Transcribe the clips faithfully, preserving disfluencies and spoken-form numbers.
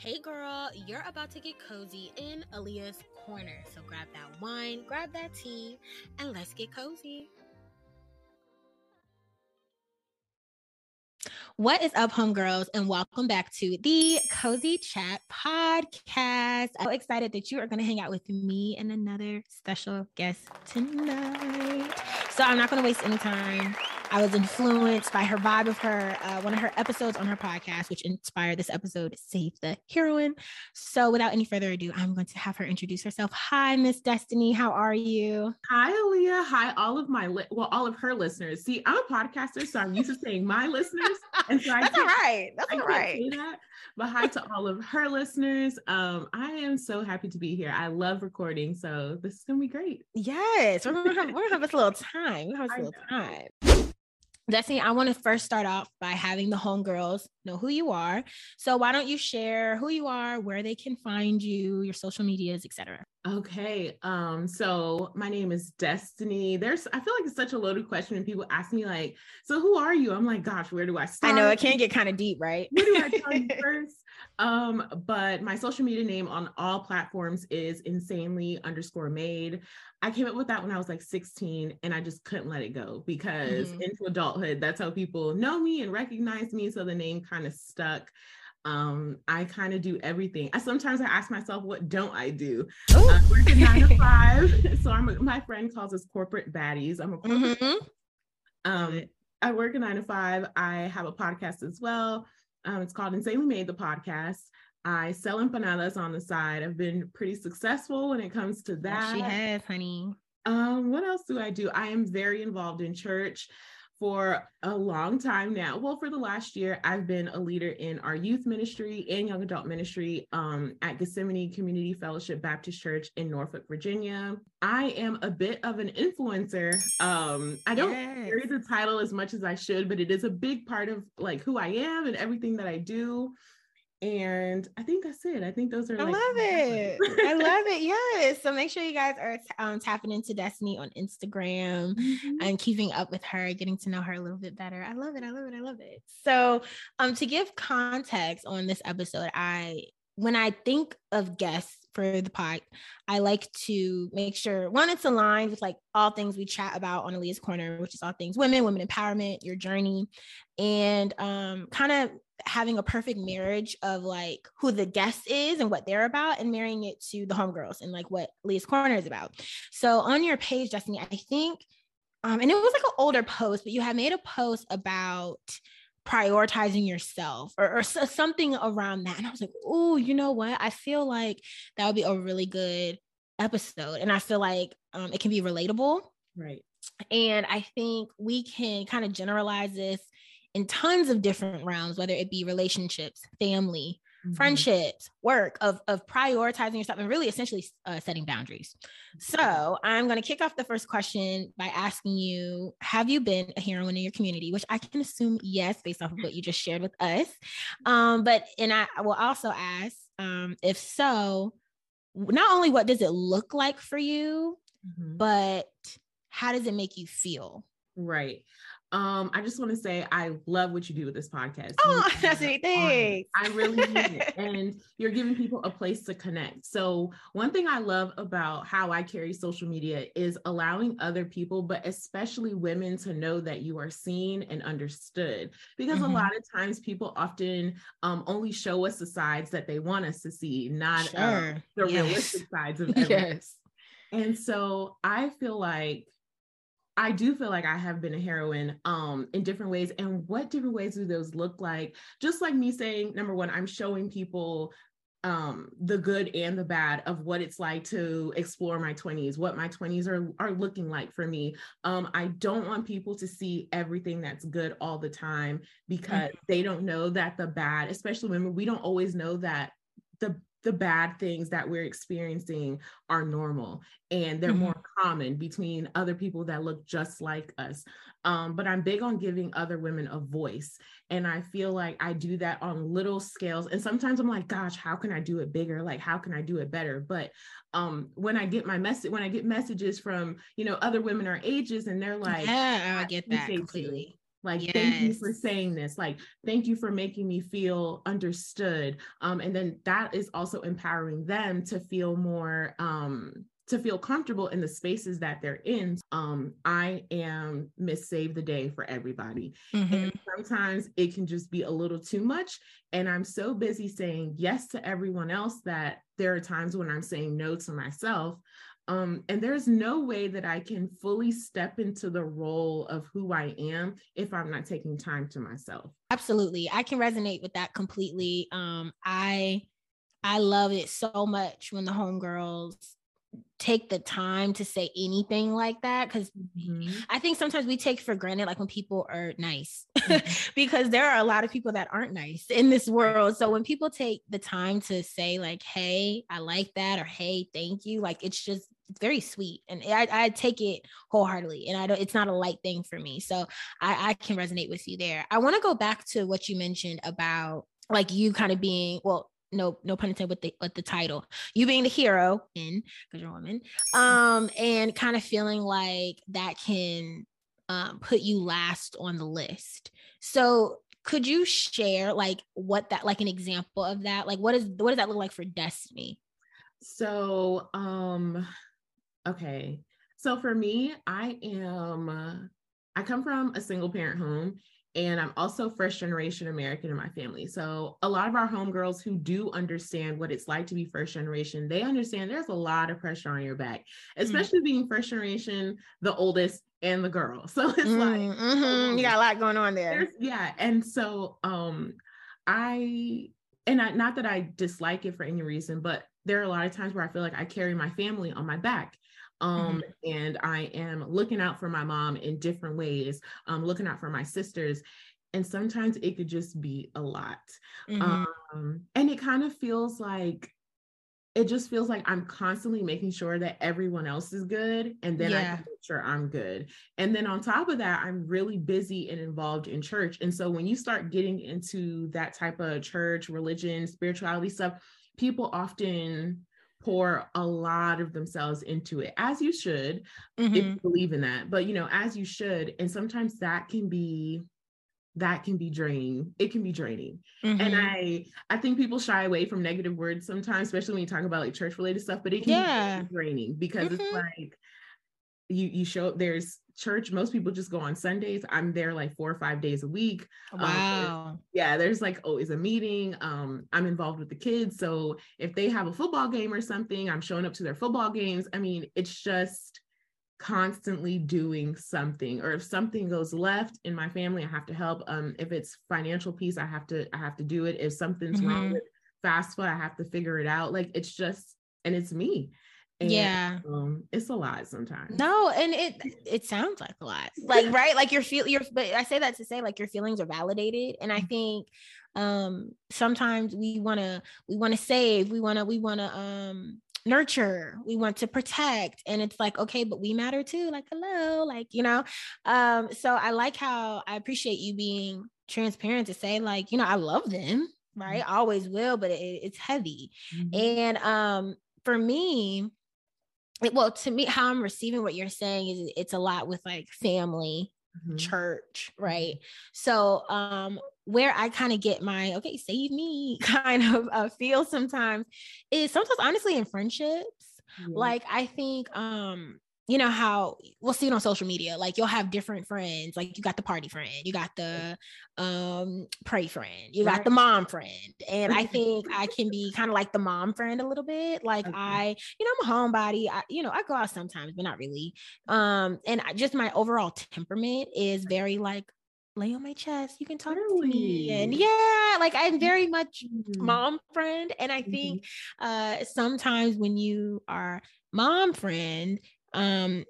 Hey girl, you're about to get cozy in Aaliyah's Corner. So grab that wine, grab that tea, and let's get cozy. What is up, homegirls, and welcome back to the Cozy Chat Podcast. I'm so excited that you are going to hang out with me and another special guest tonight. So I'm not going to waste any time. I was influenced by her vibe of her, uh, one of her episodes on her podcast, which inspired this episode, Save the Heroine. So without any further ado, I'm going to have her introduce herself. Hi, Miss Destiny. How are you? Hi, Aaliyah. Hi, all of my, li- well, all of her listeners. See, I'm a podcaster, so I'm used to saying my listeners. And so I That's all right. That's all right. That. But hi to all of her listeners. Um, I am so happy to be here. I love recording, so this is going to be great. Yes. We're going to have a little time. We're going to have a little time. Destiny, I want to first start off by having the homegirls know who you are. So why don't you share who you are, where they can find you, your social medias, et cetera. Okay. Um, so my name is Destiny. There's, I feel like it's such a loaded question when people ask me like, so who are you? I'm like, gosh, where do I start? I know it can get kind of deep, right? Where do I tell you first? Um, but my social media name on all platforms is insanely underscore made. I came up with that when I was like sixteen and I just couldn't let it go because mm-hmm. into adulthood, that's how people know me and recognize me. So the name kind of stuck. Um, I kind of do everything. I sometimes I ask myself, what don't I do? Uh, I work a nine to five. So I'm a, my friend calls us corporate baddies. I'm a corporate. Mm-hmm. Um, I work a nine to five. I have a podcast as well. Um, it's called Insanely Made the Podcast. I sell empanadas on the side. I've been pretty successful when it comes to that. She has, honey. Um, what else do I do? I am very involved in church. For a long time now, well, for the last year, I've been a leader in our youth ministry and young adult ministry um, at Gethsemane Community Fellowship Baptist Church in Norfolk, Virginia. I am a bit of an influencer. Um, I don't yes. carry the title as much as I should, but it is a big part of like who I am and everything that I do. And I think that's it. I think those are. I like- love it. I love it. Yes. So make sure you guys are um, tapping into Destiny on Instagram mm-hmm. and keeping up with her, getting to know her a little bit better. I love it. I love it. I love it. So, um, to give context on this episode, I when I think of guests for the pod, I like to make sure one, it's aligned with like all things we chat about on Aaliyah's Corner, which is all things women, women empowerment, your journey, and um, kind of. Having a perfect marriage of like who the guest is and what they're about and marrying it to the homegirls and like what Aaliyah's Corner is about. So on your page, Destiny, I think, um, and it was like an older post, but you had made a post about prioritizing yourself or, or something around that. And I was like, oh, you know what? I feel like that would be a really good episode. And I feel like um, it can be relatable. Right. And I think we can kind of generalize this in tons of different realms, whether it be relationships, family, mm-hmm. friendships, work, of, of prioritizing yourself and really essentially uh, setting boundaries. So I'm going to kick off the first question by asking you, have you been a heroine in your community? Which I can assume yes, based off of what you just shared with us. Um, but, and I will also ask, um, if so, not only what does it look like for you, mm-hmm. but how does it make you feel? Right. Um, I just want to say I love what you do with this podcast. Oh, that's great. Thanks. I really need it. And you're giving people a place to connect. So one thing I love about how I carry social media is allowing other people, but especially women, to know that you are seen and understood. Because mm-hmm. a lot of times people often um, only show us the sides that they want us to see, not sure. uh, the yes. realistic sides of everything. Yes. And so I feel like I do feel like I have been a heroine um, in different ways. And what different ways do those look like? Just like me saying, number one, I'm showing people um, the good and the bad of what it's like to explore my twenties, what my twenties are, are looking like for me. Um, I don't want people to see everything that's good all the time because mm-hmm. they don't know that the bad, especially women, we don't always know that the the bad things that we're experiencing are normal and they're mm-hmm. more common between other people that look just like us. Um, but I'm big on giving other women a voice. And I feel like I do that on little scales. And sometimes I'm like, gosh, how can I do it bigger? Like, how can I do it better? But um, when I get my message, when I get messages from, you know, other women our ages and they're like, yeah, I get that completely. Like, yes. Thank you for saying this. Like, thank you for making me feel understood. Um, and then that is also empowering them to feel more, um, to feel comfortable in the spaces that they're in. Um, I am Miss Save the Day for everybody. Mm-hmm. And sometimes it can just be a little too much. And I'm so busy saying yes to everyone else that there are times when I'm saying no to myself. Um, and there's no way that I can fully step into the role of who I am if I'm not taking time to myself. Absolutely. I can resonate with that completely. Um, I, I love it so much when the homegirls take the time to say anything like that, because mm-hmm. I think sometimes we take for granted, like when people are nice, mm-hmm. because there are a lot of people that aren't nice in this world. So when people take the time to say like, hey, I like that, or hey, thank you, like it's just it's very sweet, and I, I take it wholeheartedly, and I don't, it's not a light thing for me. So I, I can resonate with you there. I want to go back to what you mentioned about like you kind of being, well, no, no pun intended with the, with the title, you being the hero in, because you're a woman, um, and kind of feeling like that can um, put you last on the list. So could you share like what that, like an example of that? Like, what is, what does that look like for Destiny? So, um, okay. So for me, I am, uh, I come from a single parent home, and I'm also first generation American in my family. So a lot of our homegirls who do understand what it's like to be first generation, they understand there's a lot of pressure on your back, especially mm-hmm. being first generation, the oldest and the girl. So it's mm-hmm. like, mm-hmm. you got a lot going on there. Yeah. And so um, I, and I, not that I dislike it for any reason, but there are a lot of times where I feel like I carry my family on my back. Um, mm-hmm. and I am looking out for my mom in different ways, um, looking out for my sisters. And sometimes it could just be a lot. Mm-hmm. Um, and it kind of feels like, it just feels like I'm constantly making sure that everyone else is good. And then yeah. I can make sure I'm good. And then on top of that, I'm really busy and involved in church. And so when you start getting into that type of church, religion, spirituality stuff, people often pour a lot of themselves into it, as you should, mm-hmm. if you believe in that, but you know, as you should. And sometimes that can be, that can be draining. It can be draining. Mm-hmm. And I, I think people shy away from negative words sometimes, especially when you talk about like church related stuff, but it can yeah. be draining because mm-hmm. it's like, you, you show up, there's church. Most people just go on Sundays. I'm there like four or five days a week. Wow. Um, yeah. There's like always a meeting. Um, I'm involved with the kids. So if they have a football game or something, I'm showing up to their football games. I mean, it's just constantly doing something, or if something goes left in my family, I have to help. Um, if it's financial piece, I have to, I have to do it. If something's mm-hmm. wrong with FAFSA, I have to figure it out. Like it's just, and it's me. And, yeah. Um, it's a lot sometimes. No. And it, it sounds like a lot, like, right. Like you're feeling your, but I say that to say like your feelings are validated. And I think, um, sometimes we want to, we want to save, we want to, we want to, um, nurture, we want to protect. And it's like, okay, but we matter too. Like, hello, like, you know, um, so I like how I appreciate you being transparent to say like, you know, I love them, right. Mm-hmm. I always will, but it, it's heavy. Mm-hmm. And, um, for me, It, well, to me, how I'm receiving what you're saying is it's a lot with like family, mm-hmm. church, right? So um, where I kind of get my, okay, save me kind of uh, feel sometimes is sometimes honestly in friendships. Mm-hmm. Like I think, um, you know how we'll see it on social media, like you'll have different friends. Like you got the party friend, you got the um, pray friend, you right. got the mom friend. And I think I can be kind of like the mom friend a little bit. Like okay. I, you know, I'm a homebody. I, you know, I go out sometimes, but not really. Um, and I, just my overall temperament is very like, lay on my chest, you can talk really? To me. And yeah, like I'm very much mm-hmm. mom friend. And I think mm-hmm. uh, sometimes when you are mom friend, um,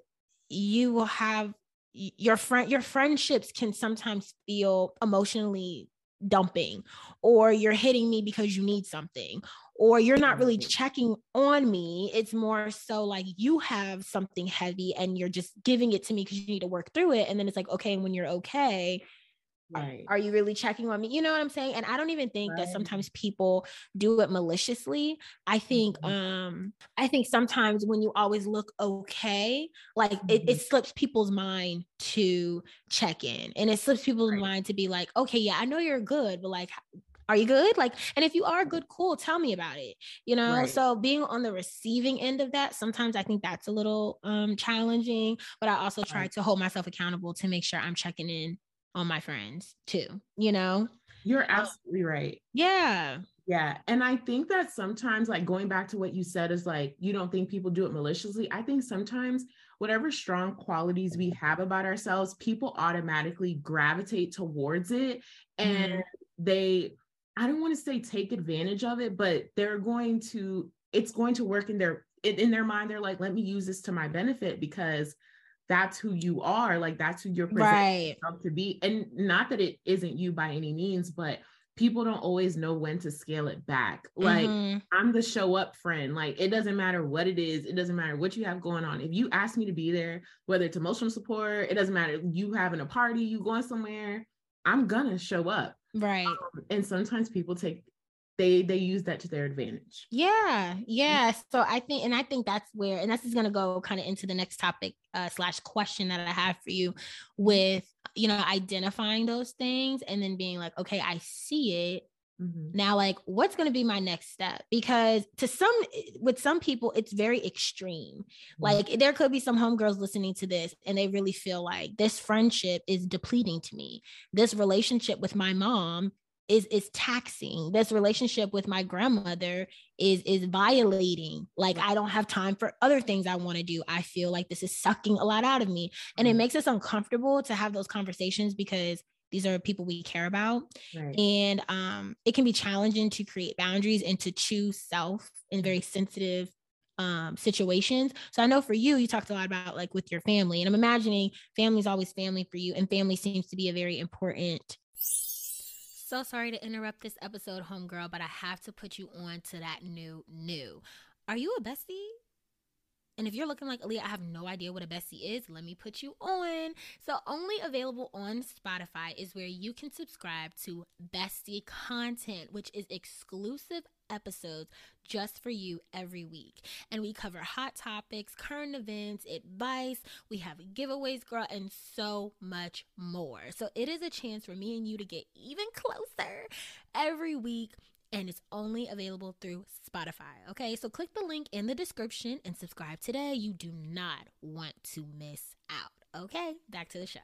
you will have your friend, your friendships can sometimes feel emotionally dumping, or you're hitting me because you need something, or you're not really checking on me. It's more so like you have something heavy and you're just giving it to me because you need to work through it. And then it's like, okay, when you're okay, Right. Are you really checking on me? You know what I'm saying? And I don't even think right. that sometimes people do it maliciously. I think, mm-hmm. um, I think sometimes when you always look okay, like mm-hmm. it, it slips people's mind to check in, and it slips people's right. mind to be like, okay, yeah, I know you're good, but like, are you good? Like, and if you are good, cool, tell me about it, you know? Right. So being on the receiving end of that, sometimes I think that's a little um, challenging, but I also try right. to hold myself accountable to make sure I'm checking in on my friends too, you know? You're absolutely right. Yeah. Yeah. And I think that sometimes, like, going back to what you said is like, you don't think people do it maliciously. I think sometimes whatever strong qualities we have about ourselves, people automatically gravitate towards it, and mm-hmm. they, I don't want to say take advantage of it, but they're going to, it's going to work in their, in their mind. They're like, let me use this to my benefit, because that's who you are. Like, that's who you're presenting right. yourself to be. And not that it isn't you by any means, but people don't always know when to scale it back. Like, mm-hmm. I'm the show up friend. Like, it doesn't matter what it is. It doesn't matter what you have going on. If you ask me to be there, whether it's emotional support, it doesn't matter. You having a party, you going somewhere, I'm gonna show up. Right. Um, and sometimes people take, they, they use that to their advantage. Yeah. Yeah. So I think, and I think that's where, and this is going to go kind of into the next topic uh, slash question that I have for you with, you know, identifying those things and then being like, okay, I see it. Mm-hmm. Now, like, what's going to be my next step? Because to some, with some people, it's very extreme. Mm-hmm. Like, there could be some homegirls listening to this and they really feel like this friendship is depleting to me. This relationship with my mom is, is taxing. This relationship with my grandmother is, is violating. Like, I don't have time for other things I want to do. I feel like this is sucking a lot out of me. And mm-hmm. it makes us uncomfortable to have those conversations, because these are people we care about. Right. And um, it can be challenging to create boundaries and to choose self in very sensitive um, situations. So I know for you, you talked a lot about, like, with your family, and I'm imagining family is always family for you, and family seems to be a very important. So sorry to interrupt this episode, homegirl, but I have to put you on to that new, new. Are you a bestie? And if you're looking like, Aaliyah, I have no idea what a bestie is, let me put you on. So only available on Spotify is where you can subscribe to Bestie Content, which is exclusive episodes just for you every week. And we cover hot topics, current events, advice, we have giveaways, girl, and so much more. So it is a chance for me and you to get even closer every week. And it's only available through Spotify. Okay, so click the link in the description and subscribe today. You do not want to miss out. Okay, back to the show.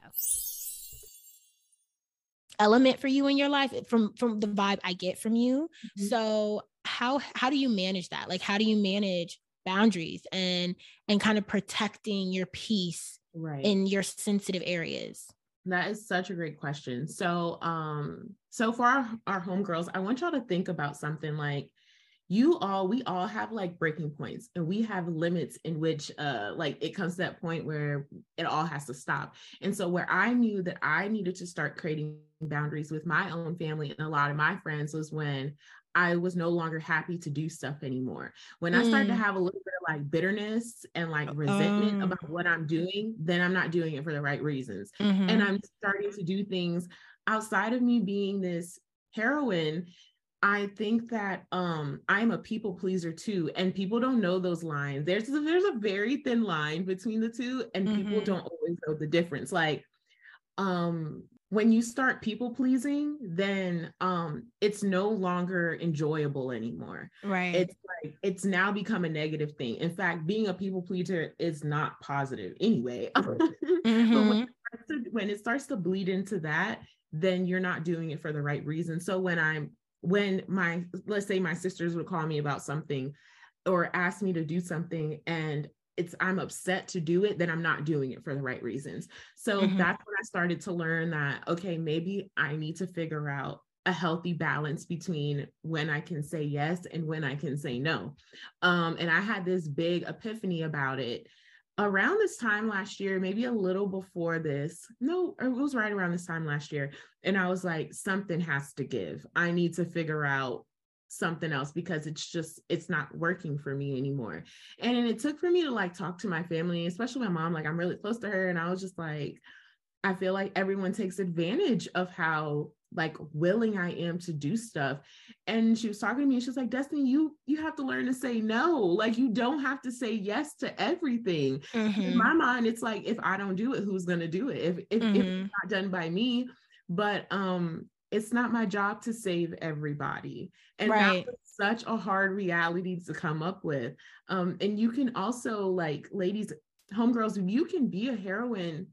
Element for you in your life, from from the vibe I get from you. Mm-hmm. So how how do you manage that? Like, how do you manage boundaries and and kind of protecting your peace right. in your sensitive areas? That is such a great question. So, um, so for our, our homegirls, I want y'all to think about something like you all, we all have like breaking points, and we have limits in which, uh, like it comes to that point where it all has to stop. And so where I knew that I needed to start creating boundaries with my own family and a lot of my friends was when I was no longer happy to do stuff anymore. When mm. I started to have a little bit of like bitterness and like resentment um. about what I'm doing, then I'm not doing it for the right reasons. Mm-hmm. And I'm starting to do things outside of me being this heroine. I think that um, I'm a people pleaser too. And people don't know those lines. There's, there's a very thin line between the two, and mm-hmm. people don't always know the difference. Like, um, when you start people pleasing, then um, it's no longer enjoyable anymore. Right. It's like, it's now become a negative thing. In fact, being a people pleaser is not positive anyway. mm-hmm. But when it, starts to, when it starts to bleed into that, then you're not doing it for the right reason. So when I'm, when my, let's say my sisters would call me about something or ask me to do something, and it's, I'm upset to do it, then I'm not doing it for the right reasons. So mm-hmm. that's when I started to learn that, okay, maybe I need to figure out a healthy balance between when I can say yes and when I can say no. Um, and I had this big epiphany about it around this time last year, maybe a little before this. No, it was right around this time last year. And I was like, something has to give. I need to figure out something else, because it's just, it's not working for me anymore. And, and it took for me to like talk to my family, especially my mom. Like, I'm really close to her, and I was just like, I feel like everyone takes advantage of how like willing I am to do stuff. And she was talking to me and she was like, Destiny, you, you have to learn to say no. Like, you don't have to say yes to everything. Mm-hmm. In my mind, it's like, if I don't do it, who's going to do it? If, if, mm-hmm. if it's not done by me, but, um, it's not my job to save everybody. And right. that was such a hard reality to come up with. Um, and you can also, like, ladies, homegirls, you can be a heroine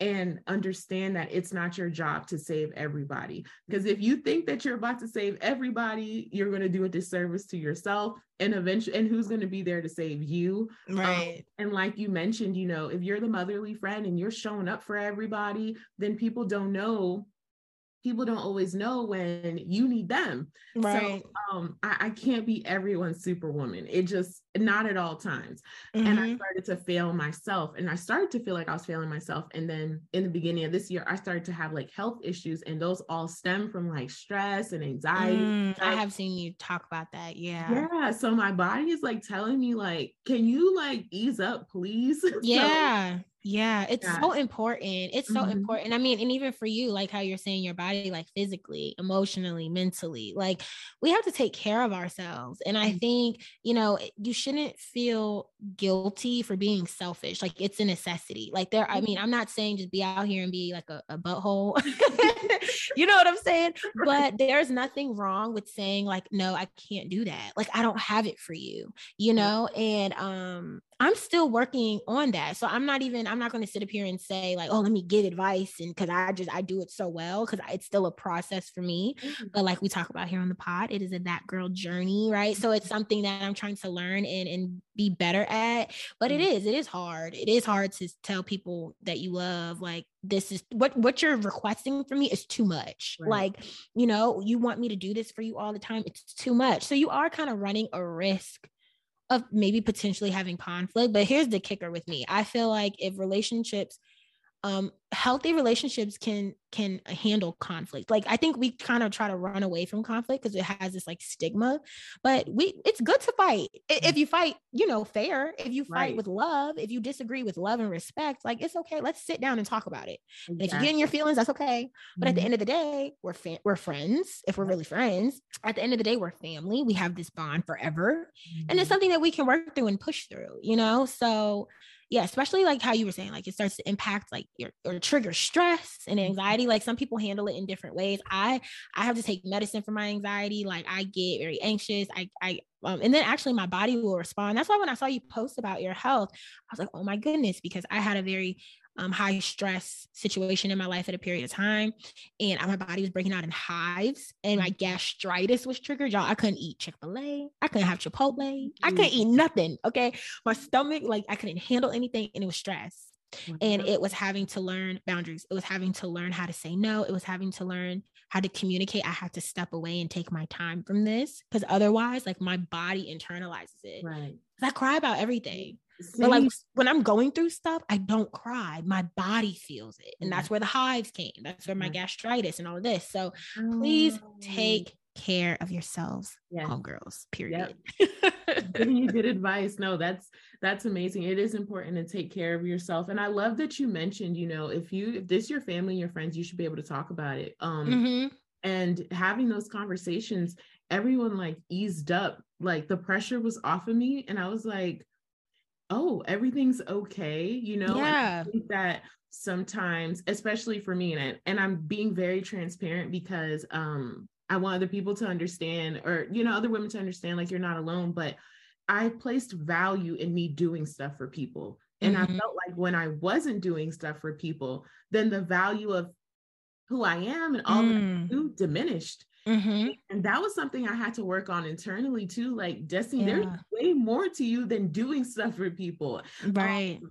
and understand that it's not your job to save everybody. Because if you think that you're about to save everybody, you're going to do a disservice to yourself, and eventually, and who's going to be there to save you? Right. Um, and like you mentioned, you know, if you're the motherly friend and you're showing up for everybody, then people don't know. People don't always know when you need them. Right. So um, I, I can't be everyone's superwoman. It just, not at all times. Mm-hmm. And I started to fail myself, and I started to feel like I was failing myself. And then in the beginning of this year, I started to have like health issues, and those all stem from like stress and anxiety. Mm, I have seen you talk about that. Yeah. Yeah. So my body is like telling me like, can you like ease up, please? Yeah. So, yeah. It's yeah. so important. It's so mm-hmm. important. I mean, and even for you, like how you're saying your body, like physically, emotionally, mentally, like we have to take care of ourselves. And I think, you know, you shouldn't feel guilty for being selfish. Like, it's a necessity. Like there, I mean, I'm not saying just be out here and be like a, a butthole, you know what I'm saying? But there's nothing wrong with saying like, no, I can't do that. Like, I don't have it for you, you know? And, um, I'm still working on that. So I'm not even, I'm not going to sit up here and say like, oh, let me get advice. And cause I just, I do it so well. Cause it's still a process for me, mm-hmm. but like we talk about here on the pod, it is a that girl journey. Right. So it's something that I'm trying to learn and, and be better at, but mm-hmm. it is, it is hard. It is hard to tell people that you love, like, this is what, what you're requesting from me is too much. Right. Like, you know, you want me to do this for you all the time. It's too much. So you are kind of running a risk of maybe potentially having conflict. But here's the kicker with me. I feel like if relationships, um, healthy relationships can, can handle conflict. Like, I think we kind of try to run away from conflict because it has this like stigma, but we, it's good to fight. If you fight, you know, fair, if you fight right. with love, if you disagree with love and respect, like, it's okay. Let's sit down and talk about it. Exactly. If you get in your feelings, that's okay. But mm-hmm. at the end of the day, we're, fa- we're friends. If we're really friends, at the end of the day, we're family. We have this bond forever. Mm-hmm. And it's something that we can work through and push through, you know? So yeah, especially like how you were saying, like it starts to impact like your, or trigger stress and anxiety. Like some people handle it in different ways. I, I have to take medicine for my anxiety. Like I get very anxious. I, I, um, and then actually my body will respond. That's why when I saw you post about your health, I was like, oh my goodness, because I had a very um, high stress situation in my life at a period of time. And my body was breaking out in hives and my gastritis was triggered. Y'all, I couldn't eat Chick-fil-A. I couldn't have Chipotle. Mm. I couldn't eat nothing. Okay. My stomach, like I couldn't handle anything, and it was stress. And it was having to learn boundaries. It was having to learn how to say no. It was having to learn how to communicate. I had to step away and take my time from this because otherwise, like my body internalizes it. Right. I cry about everything. Same. But like when I'm going through stuff, I don't cry. My body feels it. And that's where the hives came. That's where my gastritis and all of this. So please take care of yourselves, yes. all girls, period. Yep. Giving you good advice. No, that's, that's amazing. It is important to take care of yourself. And I love that you mentioned, you know, if you, if this, your family, your friends, you should be able to talk about it. Um, mm-hmm. And having those conversations, everyone like eased up, like the pressure was off of me. And I was like, oh, everything's okay. You know, yeah. I think that sometimes, especially for me, and, I, and I'm being very transparent because, um, I want other people to understand, or, you know, other women to understand, like, you're not alone, but I placed value in me doing stuff for people. And mm-hmm. I felt like when I wasn't doing stuff for people, then the value of who I am and all mm. that I do diminished. Mm-hmm. And that was something I had to work on internally too. Like, Destiny, yeah. there's way more to you than doing stuff for people. Right. Um,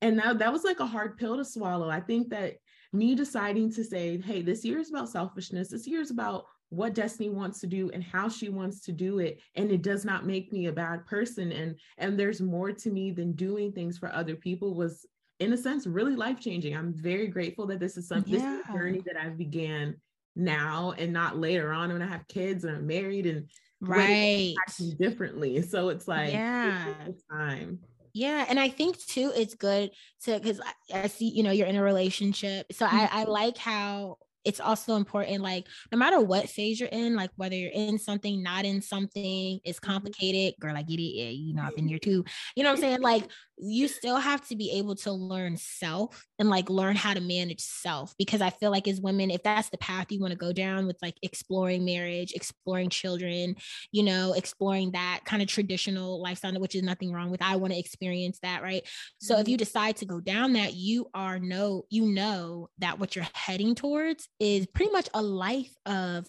and now that, that was like a hard pill to swallow. I think that me deciding to say, hey, this year is about selfishness. This year is about what Destiny wants to do and how she wants to do it. And it does not make me a bad person. And, and there's more to me than doing things for other people was, in a sense, really life-changing. I'm very grateful that this is something, yeah. this is a journey that I began now and not later on when I have kids and I'm married and right. differently. So it's like, yeah. it's time. Yeah. And I think too, it's good to, cause I, I see, you know, you're in a relationship. So mm-hmm. I, I like how it's also important, like no matter what phase you're in, like whether you're in something, not in something, it's complicated, girl, I get it. Yeah, you know, I've been here too. You know what I'm saying? Like you still have to be able to learn self and like learn how to manage self, because I feel like as women, if that's the path you want to go down with like exploring marriage, exploring children, you know, exploring that kind of traditional lifestyle, which is nothing wrong with, I want to experience that. Right. So if you decide to go down that, you are no, you know that what you're heading towards is pretty much a life of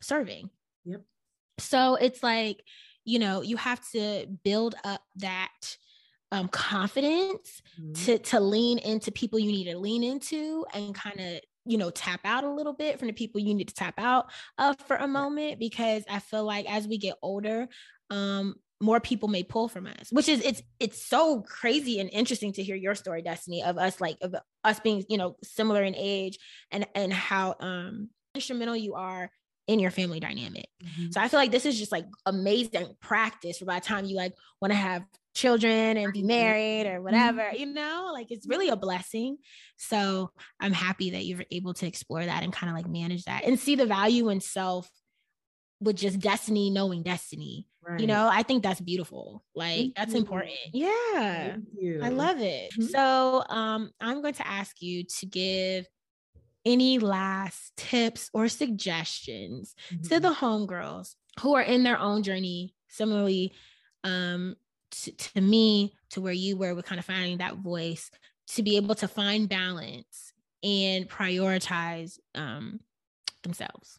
serving. Yep. So it's like, you know, you have to build up that um, confidence mm-hmm. to, to lean into people you need to lean into, and kind of, you know, tap out a little bit from the people you need to tap out of for a moment, because I feel like as we get older, um, more people may pull from us, which is, it's, it's so crazy and interesting to hear your story, Destiny, of us, like of us being, you know, similar in age, and, and how um, instrumental you are in your family dynamic. Mm-hmm. So I feel like this is just like amazing practice for by the time you like want to have children and be married or whatever, mm-hmm. you know, like it's really a blessing. So I'm happy that you were able to explore that and kind of like manage that and see the value in self with just Destiny, knowing Destiny. Right. You know, I think that's beautiful. Like Thank that's you. Important. Yeah. I love it. Mm-hmm. So um, I'm going to ask you to give any last tips or suggestions mm-hmm. to the homegirls who are in their own journey, similarly um, to, to me, to where you were with kind of finding that voice, to be able to find balance and prioritize um, themselves.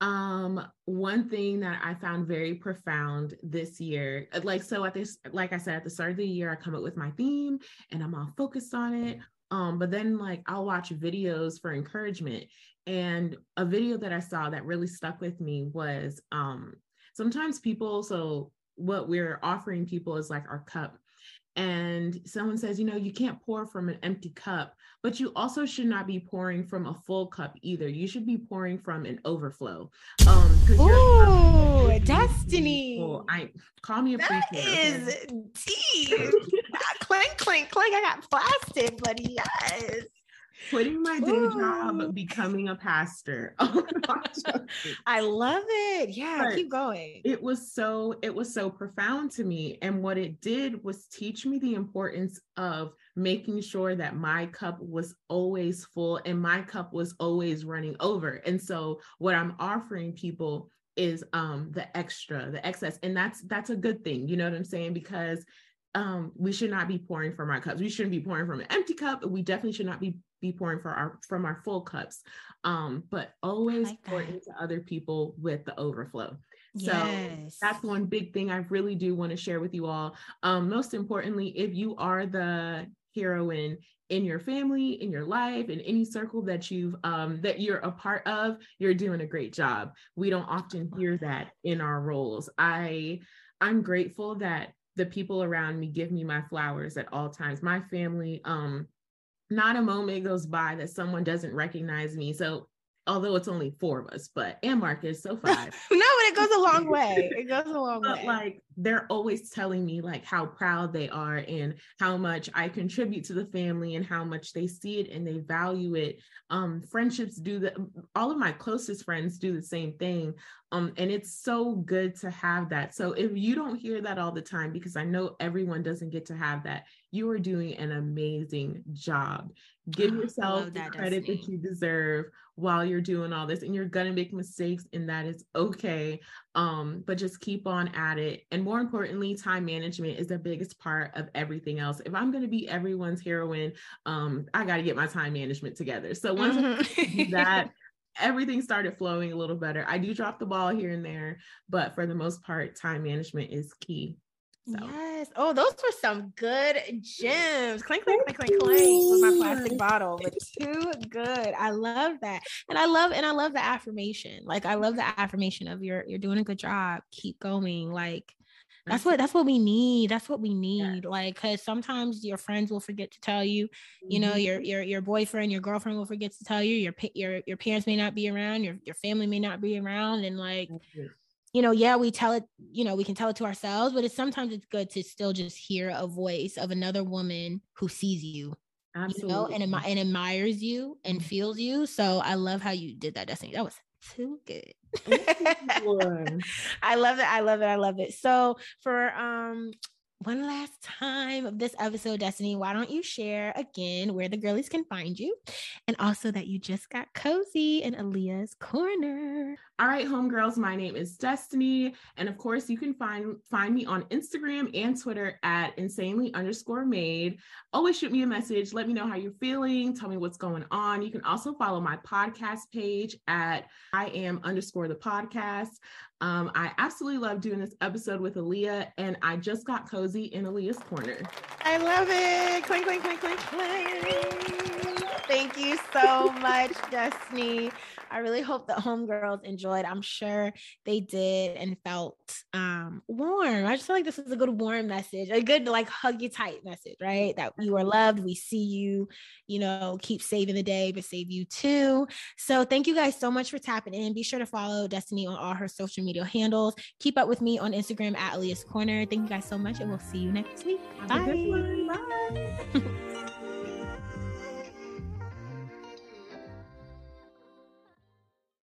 Um, one thing that I found very profound this year, like, so at this, like I said, at the start of the year, I come up with my theme and I'm all focused on it. Um, but then like, I'll watch videos for encouragement, and a video that I saw that really stuck with me was, um, sometimes people, so what we're offering people is like our cup, and someone says, you know, you can't pour from an empty cup, but you also should not be pouring from a full cup either. You should be pouring from an overflow. Um, oh, Destiny. Cool. I call me a that is okay? deep. Clank, clank, clank. I got blasted, buddy. Yes. Quitting my day Ooh. job, becoming a pastor. I love it. Yeah, but keep going. It was so, it was so profound to me. And what it did was teach me the importance of making sure that my cup was always full and my cup was always running over. And so what I'm offering people is um, the extra, the excess. And that's, that's a good thing. You know what I'm saying? Because um, we should not be pouring from our cups. We shouldn't be pouring from an empty cup. We definitely should not be be pouring for our, from our full cups. Um, but always like pour into other people with the overflow. Yes. So that's one big thing I really do want to share with you all. Um, most importantly, if you are the heroine in your family, in your life, in any circle that you've, um, that you're a part of, you're doing a great job. We don't often hear that in our roles. I, I'm grateful that the people around me give me my flowers at all times. My family, um, not a moment goes by that someone doesn't recognize me. So although it's only four of us, but, and Marcus, so five. No, but it goes a long way. It goes a long but way. Like, they're always telling me like how proud they are and how much I contribute to the family and how much they see it and they value it. Um, friendships do the, all of my closest friends do the same thing. Um, and it's so good to have that. So if you don't hear that all the time, because I know everyone doesn't get to have that, you are doing an amazing job. Give yourself the credit that you deserve while you're doing all this, and you're going to make mistakes, and that is okay. Um, but just keep on at it. And more importantly, time management is the biggest part of everything else. If I'm going to be everyone's heroine, um, I got to get my time management together. So once mm-hmm. I do that, everything started flowing a little better. I do drop the ball here and there, but for the most part, time management is key. So. Yes. Oh, those were some good gems. Clink, clink, clink, clink, clink with my plastic bottle. But too good. I love that. And I love, and I love the affirmation. Like, I love the affirmation of you're, you're doing a good job. Keep going. Like, that's what, that's what we need. That's what we need. Yeah. Like, cause sometimes your friends will forget to tell you, you know, your, your, your boyfriend, your girlfriend will forget to tell you, your, your, your parents may not be around, your, your family may not be around. And like, you know, yeah, we tell it, you know, we can tell it to ourselves, but it's sometimes it's good to still just hear a voice of another woman who sees you, Absolutely. you know, and, admi- and admires you and feels you. So I love how you did that, Destiny. That was too good. I love it. I love it. I love it. So for, um, one last time of this episode, Destiny, why don't you share again where the girlies can find you, and also that you just got cozy in Aaliyah's Corner. All right, homegirls, my name is Destiny. And of course, you can find find me on Instagram and Twitter at insanely underscore made. Always shoot me a message. Let me know how you're feeling. Tell me what's going on. You can also follow my podcast page at I am underscore the podcast. Um, I absolutely love doing this episode with Aaliyah, and I just got cozy in Aaliyah's Corner. I love it. Clang, clang, clang, clang, clang. Thank you so much, Destiny. I really hope that homegirls enjoyed. I'm sure they did and felt um, warm. I just feel like this is a good warm message, a good like hug you tight message, right? That you are loved. We see you, you know, keep saving the day, but save you too. So thank you guys so much for tapping in. Be sure to follow Destiny on all her social media handles. Keep up with me on Instagram at Aaliyah's Corner. Thank you guys so much, and we'll see you next week. Bye. Bye.